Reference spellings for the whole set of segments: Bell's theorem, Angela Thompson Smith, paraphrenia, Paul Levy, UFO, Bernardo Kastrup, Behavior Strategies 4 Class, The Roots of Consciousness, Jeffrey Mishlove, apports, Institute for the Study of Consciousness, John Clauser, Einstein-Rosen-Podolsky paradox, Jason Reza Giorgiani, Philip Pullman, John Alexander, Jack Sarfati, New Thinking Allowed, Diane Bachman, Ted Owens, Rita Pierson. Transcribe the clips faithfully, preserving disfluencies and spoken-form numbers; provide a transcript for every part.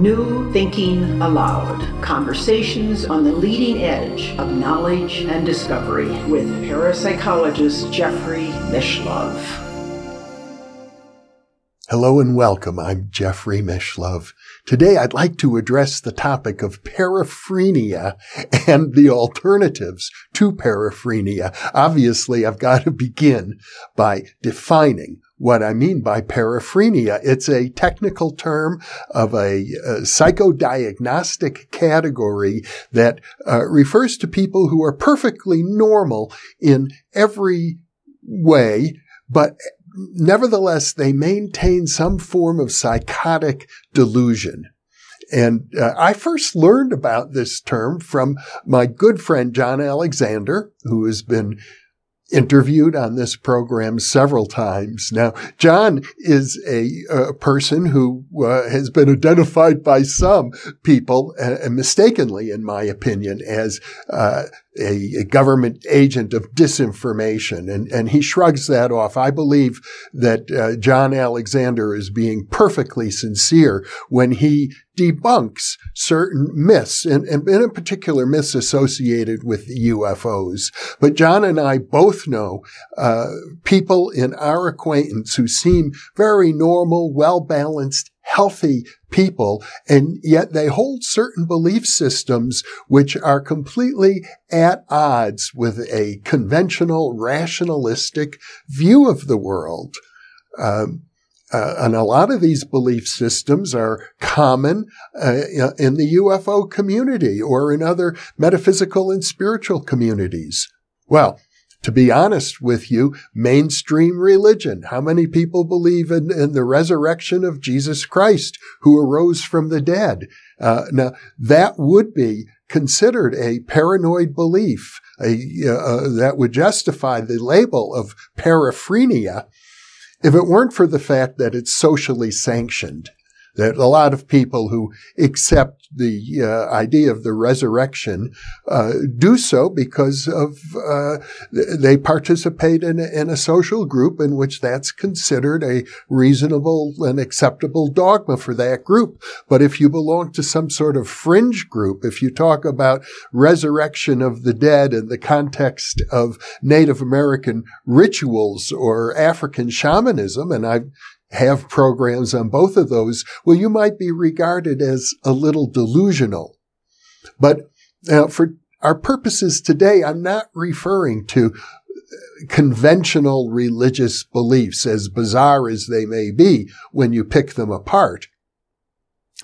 New Thinking Allowed, conversations on the leading edge of knowledge and discovery with parapsychologist Jeffrey Mishlove. Hello and welcome. I'm Jeffrey Mishlove. Today I'd like to address the topic of paraphrenia and the alternatives to paraphrenia. Obviously, I've got to begin by defining what I mean by paraphrenia. It's a technical term of a uh, psychodiagnostic category that uh, refers to people who are perfectly normal in every way, but nevertheless, they maintain some form of psychotic delusion. And uh, I first learned about this term from my good friend, John Alexander, who has been interviewed on this program several times. Now, John is a uh, person who uh, has been identified by some people, uh, mistakenly, in my opinion, as uh, a, a government agent of disinformation. And, and he shrugs that off. I believe that uh, John Alexander is being perfectly sincere when he debunks certain myths, and, and in particular myths associated with U F Os. But John and I both know uh, people in our acquaintance who seem very normal, well-balanced, healthy people, and yet they hold certain belief systems which are completely at odds with a conventional, rationalistic view of the world. Um, Uh, and a lot of these belief systems are common uh, in the U F O community or in other metaphysical and spiritual communities. Well, to be honest with you, mainstream religion. How many people believe in, in the resurrection of Jesus Christ, who arose from the dead? Uh, now, that would be considered a paranoid belief a, uh, that would justify the label of paraphrenia, if it weren't for the fact that it's socially sanctioned, that a lot of people who accept the uh, idea of the resurrection uh, do so because of uh, they participate in a, in a social group in which that's considered a reasonable and acceptable dogma for that group. But if you belong to some sort of fringe group, if you talk about resurrection of the dead in the context of Native American rituals or African shamanism, and I've have programs on both of those, well, you might be regarded as a little delusional. But uh, for our purposes today, I'm not referring to conventional religious beliefs, as bizarre as they may be when you pick them apart.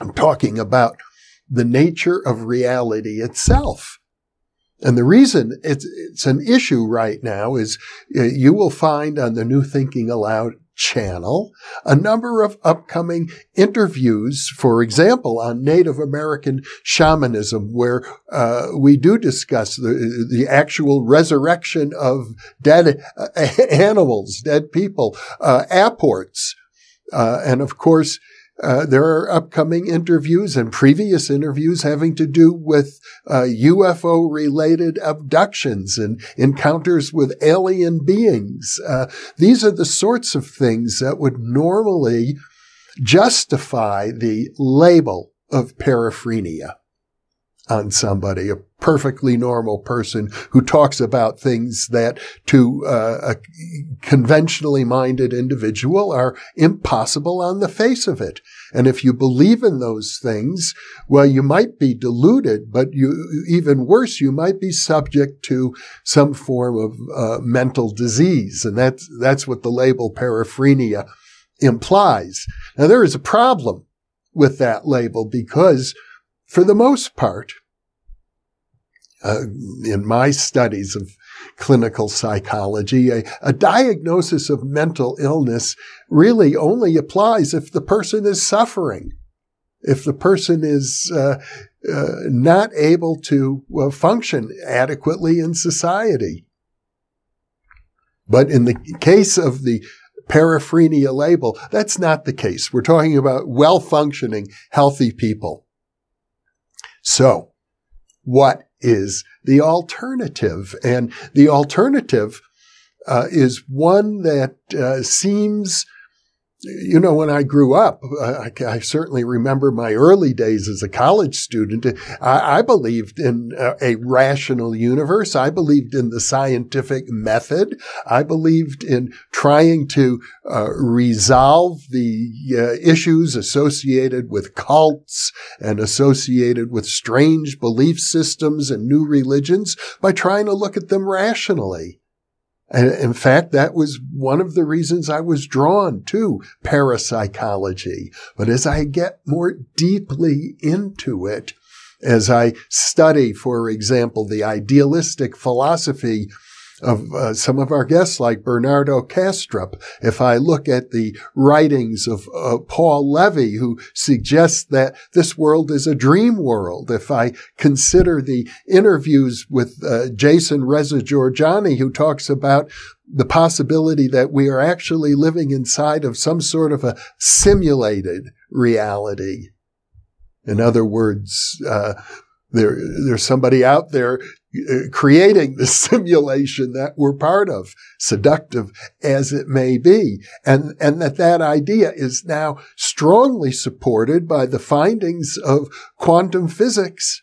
I'm talking about the nature of reality itself. And the reason it's, it's an issue right now is uh, you will find on the New Thinking Allowed channel a number of upcoming interviews, for example, on Native American shamanism, where uh, we do discuss the, the actual resurrection of dead uh, animals, dead people, uh, apports. Uh, and of course, Uh, there are upcoming interviews and previous interviews having to do with uh, U F O-related abductions and encounters with alien beings. Uh, these are the sorts of things that would normally justify the label of paraphrenia on somebody, a perfectly normal person who talks about things that to uh, a conventionally minded individual are impossible on the face of it. And if you believe in those things, well, you might be deluded, but you, even worse, you might be subject to some form of uh, mental disease. And that's, that's what the label paraphrenia implies. Now, there is a problem with that label because for the most part, uh, in my studies of clinical psychology, a, a diagnosis of mental illness really only applies if the person is suffering, if the person is uh, uh, not able to uh, function adequately in society. But in the case of the paraphrenia label, that's not the case. We're talking about well-functioning, healthy people. So, what is the alternative? And the alternative uh, is one that uh, seems you know, when I grew up, I, I certainly remember my early days as a college student. I, I believed in a, a rational universe. I believed in the scientific method. I believed in trying to uh, resolve the uh, issues associated with cults and associated with strange belief systems and new religions by trying to look at them rationally. And in fact, that was one of the reasons I was drawn to parapsychology. But as I get more deeply into it, as I study, for example, the idealistic philosophy of uh, some of our guests like Bernardo Kastrup, if I look at the writings of uh, Paul Levy, who suggests that this world is a dream world, if I consider the interviews with uh, Jason Reza Giorgiani, who talks about the possibility that we are actually living inside of some sort of a simulated reality. In other words, uh, there, there's somebody out there creating the simulation that we're part of, seductive as it may be. And, and that that idea is now strongly supported by the findings of quantum physics.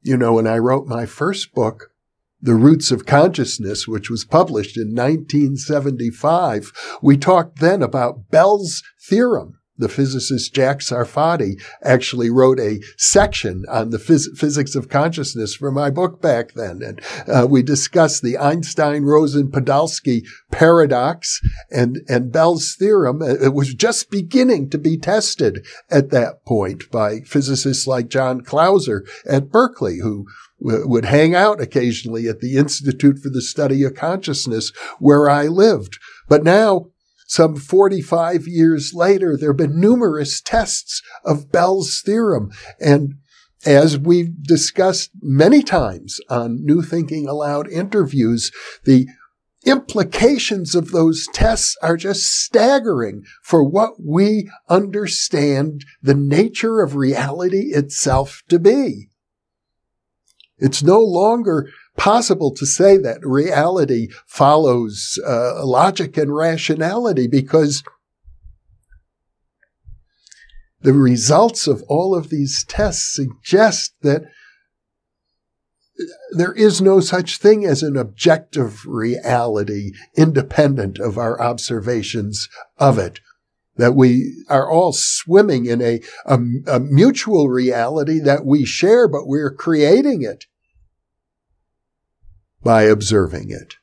You know, when I wrote my first book, The Roots of Consciousness, which was published in nineteen seventy-five, we talked then about Bell's theorem. The physicist Jack Sarfati actually wrote a section on the phys- physics of consciousness for my book back then. And uh, we discussed the Einstein-Rosen-Podolsky paradox and, and Bell's theorem. It was just beginning to be tested at that point by physicists like John Clauser at Berkeley, who w- would hang out occasionally at the Institute for the Study of Consciousness where I lived. But now, some forty-five years later, there have been numerous tests of Bell's theorem. And as we've discussed many times on New Thinking Allowed interviews, the implications of those tests are just staggering for what we understand the nature of reality itself to be. It's no longer possible to say that reality follows uh, logic and rationality, because the results of all of these tests suggest that there is no such thing as an objective reality independent of our observations of it, that we are all swimming in a, a, a mutual reality that we share, but we're creating it by observing it.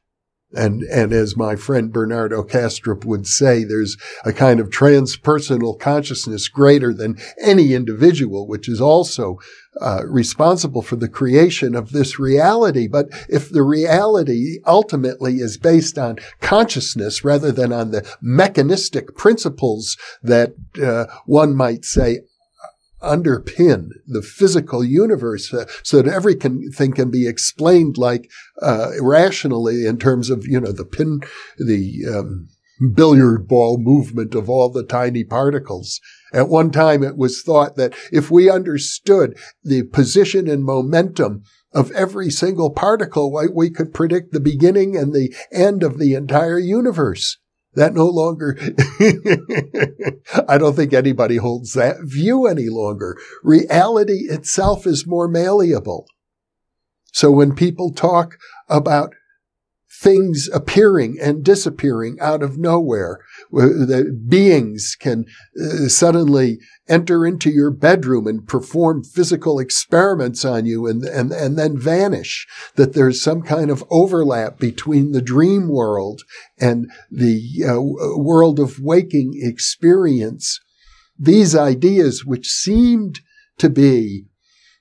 And, and as my friend Bernardo Kastrup would say, there's a kind of transpersonal consciousness greater than any individual, which is also uh, responsible for the creation of this reality. But if the reality ultimately is based on consciousness rather than on the mechanistic principles that uh, one might say underpin the physical universe, uh, so that everything can be explained like uh, rationally in terms of, you know, the pin, the um, billiard ball movement of all the tiny particles. At one time, it was thought that if we understood the position and momentum of every single particle, we could predict the beginning and the end of the entire universe. That no longer, I don't think anybody holds that view any longer. Reality itself is more malleable. So when people talk about things appearing and disappearing out of nowhere, that beings can suddenly enter into your bedroom and perform physical experiments on you and, and, and then vanish, that there's some kind of overlap between the dream world and the uh, world of waking experience. These ideas, which seemed to be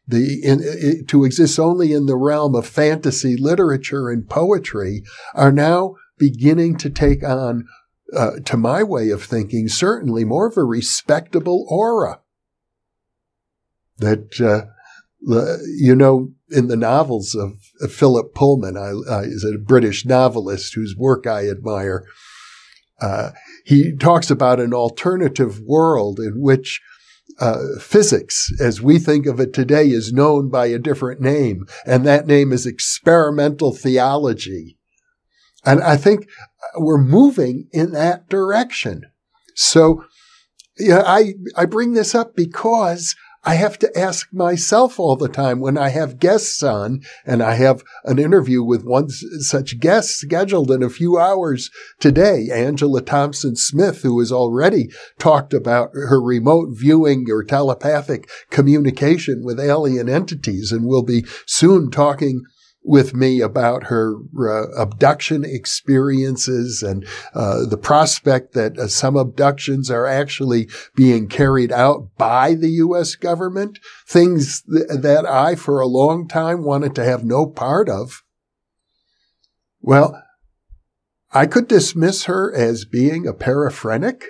The, in, to exist only in the realm of fantasy literature and poetry, are now beginning to take on, uh, to my way of thinking, certainly more of a respectable aura. That, uh, you know, in the novels of, of Philip Pullman, I, I, is a British novelist whose work I admire, uh, he talks about an alternative world in which Uh, physics, as we think of it today, is known by a different name, and that name is experimental theology. And I think we're moving in that direction. So yeah, I, I bring this up because I have to ask myself all the time when I have guests on, and I have an interview with one such guest scheduled in a few hours today, Angela Thompson Smith, who has already talked about her remote viewing or telepathic communication with alien entities, and will be soon talking with me about her uh, abduction experiences and uh, the prospect that uh, some abductions are actually being carried out by the U S government, things th- that I for a long time wanted to have no part of. Well, I could dismiss her as being a paraphrenic,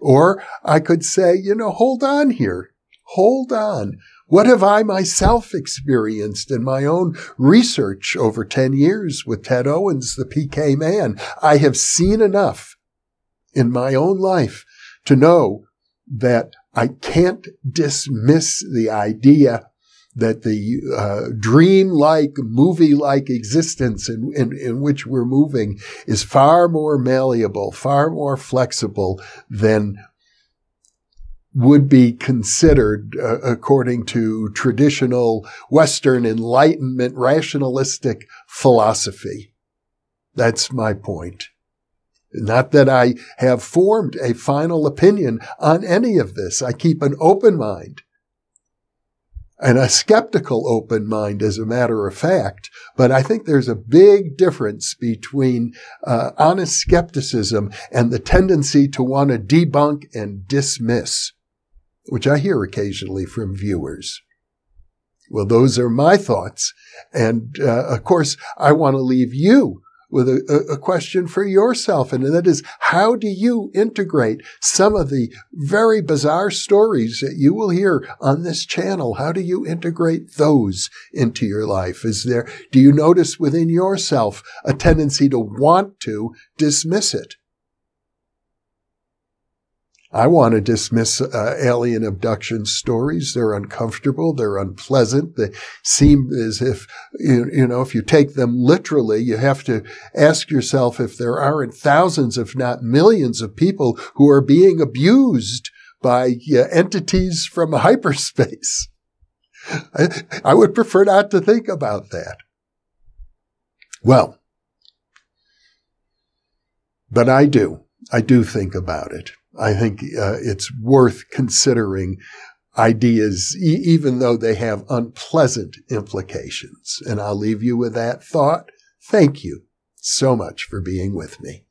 or I could say, you know, hold on here, hold on. What have I myself experienced in my own research over ten years with Ted Owens, the P K man? I have seen enough in my own life to know that I can't dismiss the idea that the uh, dream-like, movie-like existence in, in, in which we're moving is far more malleable, far more flexible than would be considered, uh, according to traditional Western Enlightenment rationalistic philosophy. That's my point. Not that I have formed a final opinion on any of this. I keep an open mind, and a skeptical open mind, as a matter of fact. But I think there's a big difference between uh, honest skepticism and the tendency to want to debunk and dismiss, which I hear occasionally from viewers. Well, those are my thoughts. And, uh, of course, I want to leave you with a, a question for yourself, and that is, how do you integrate some of the very bizarre stories that you will hear on this channel? How do you integrate those into your life? Is there, do you notice within yourself a tendency to want to dismiss it? I want to dismiss uh, alien abduction stories. They're uncomfortable. They're unpleasant. They seem as if, you, you know, if you take them literally, you have to ask yourself if there aren't thousands, if not millions of people who are being abused by uh, entities from hyperspace. I, I would prefer not to think about that. Well, but I do. I do think about it. I think uh, it's worth considering ideas, e- even though they have unpleasant implications. And I'll leave you with that thought. Thank you so much for being with me.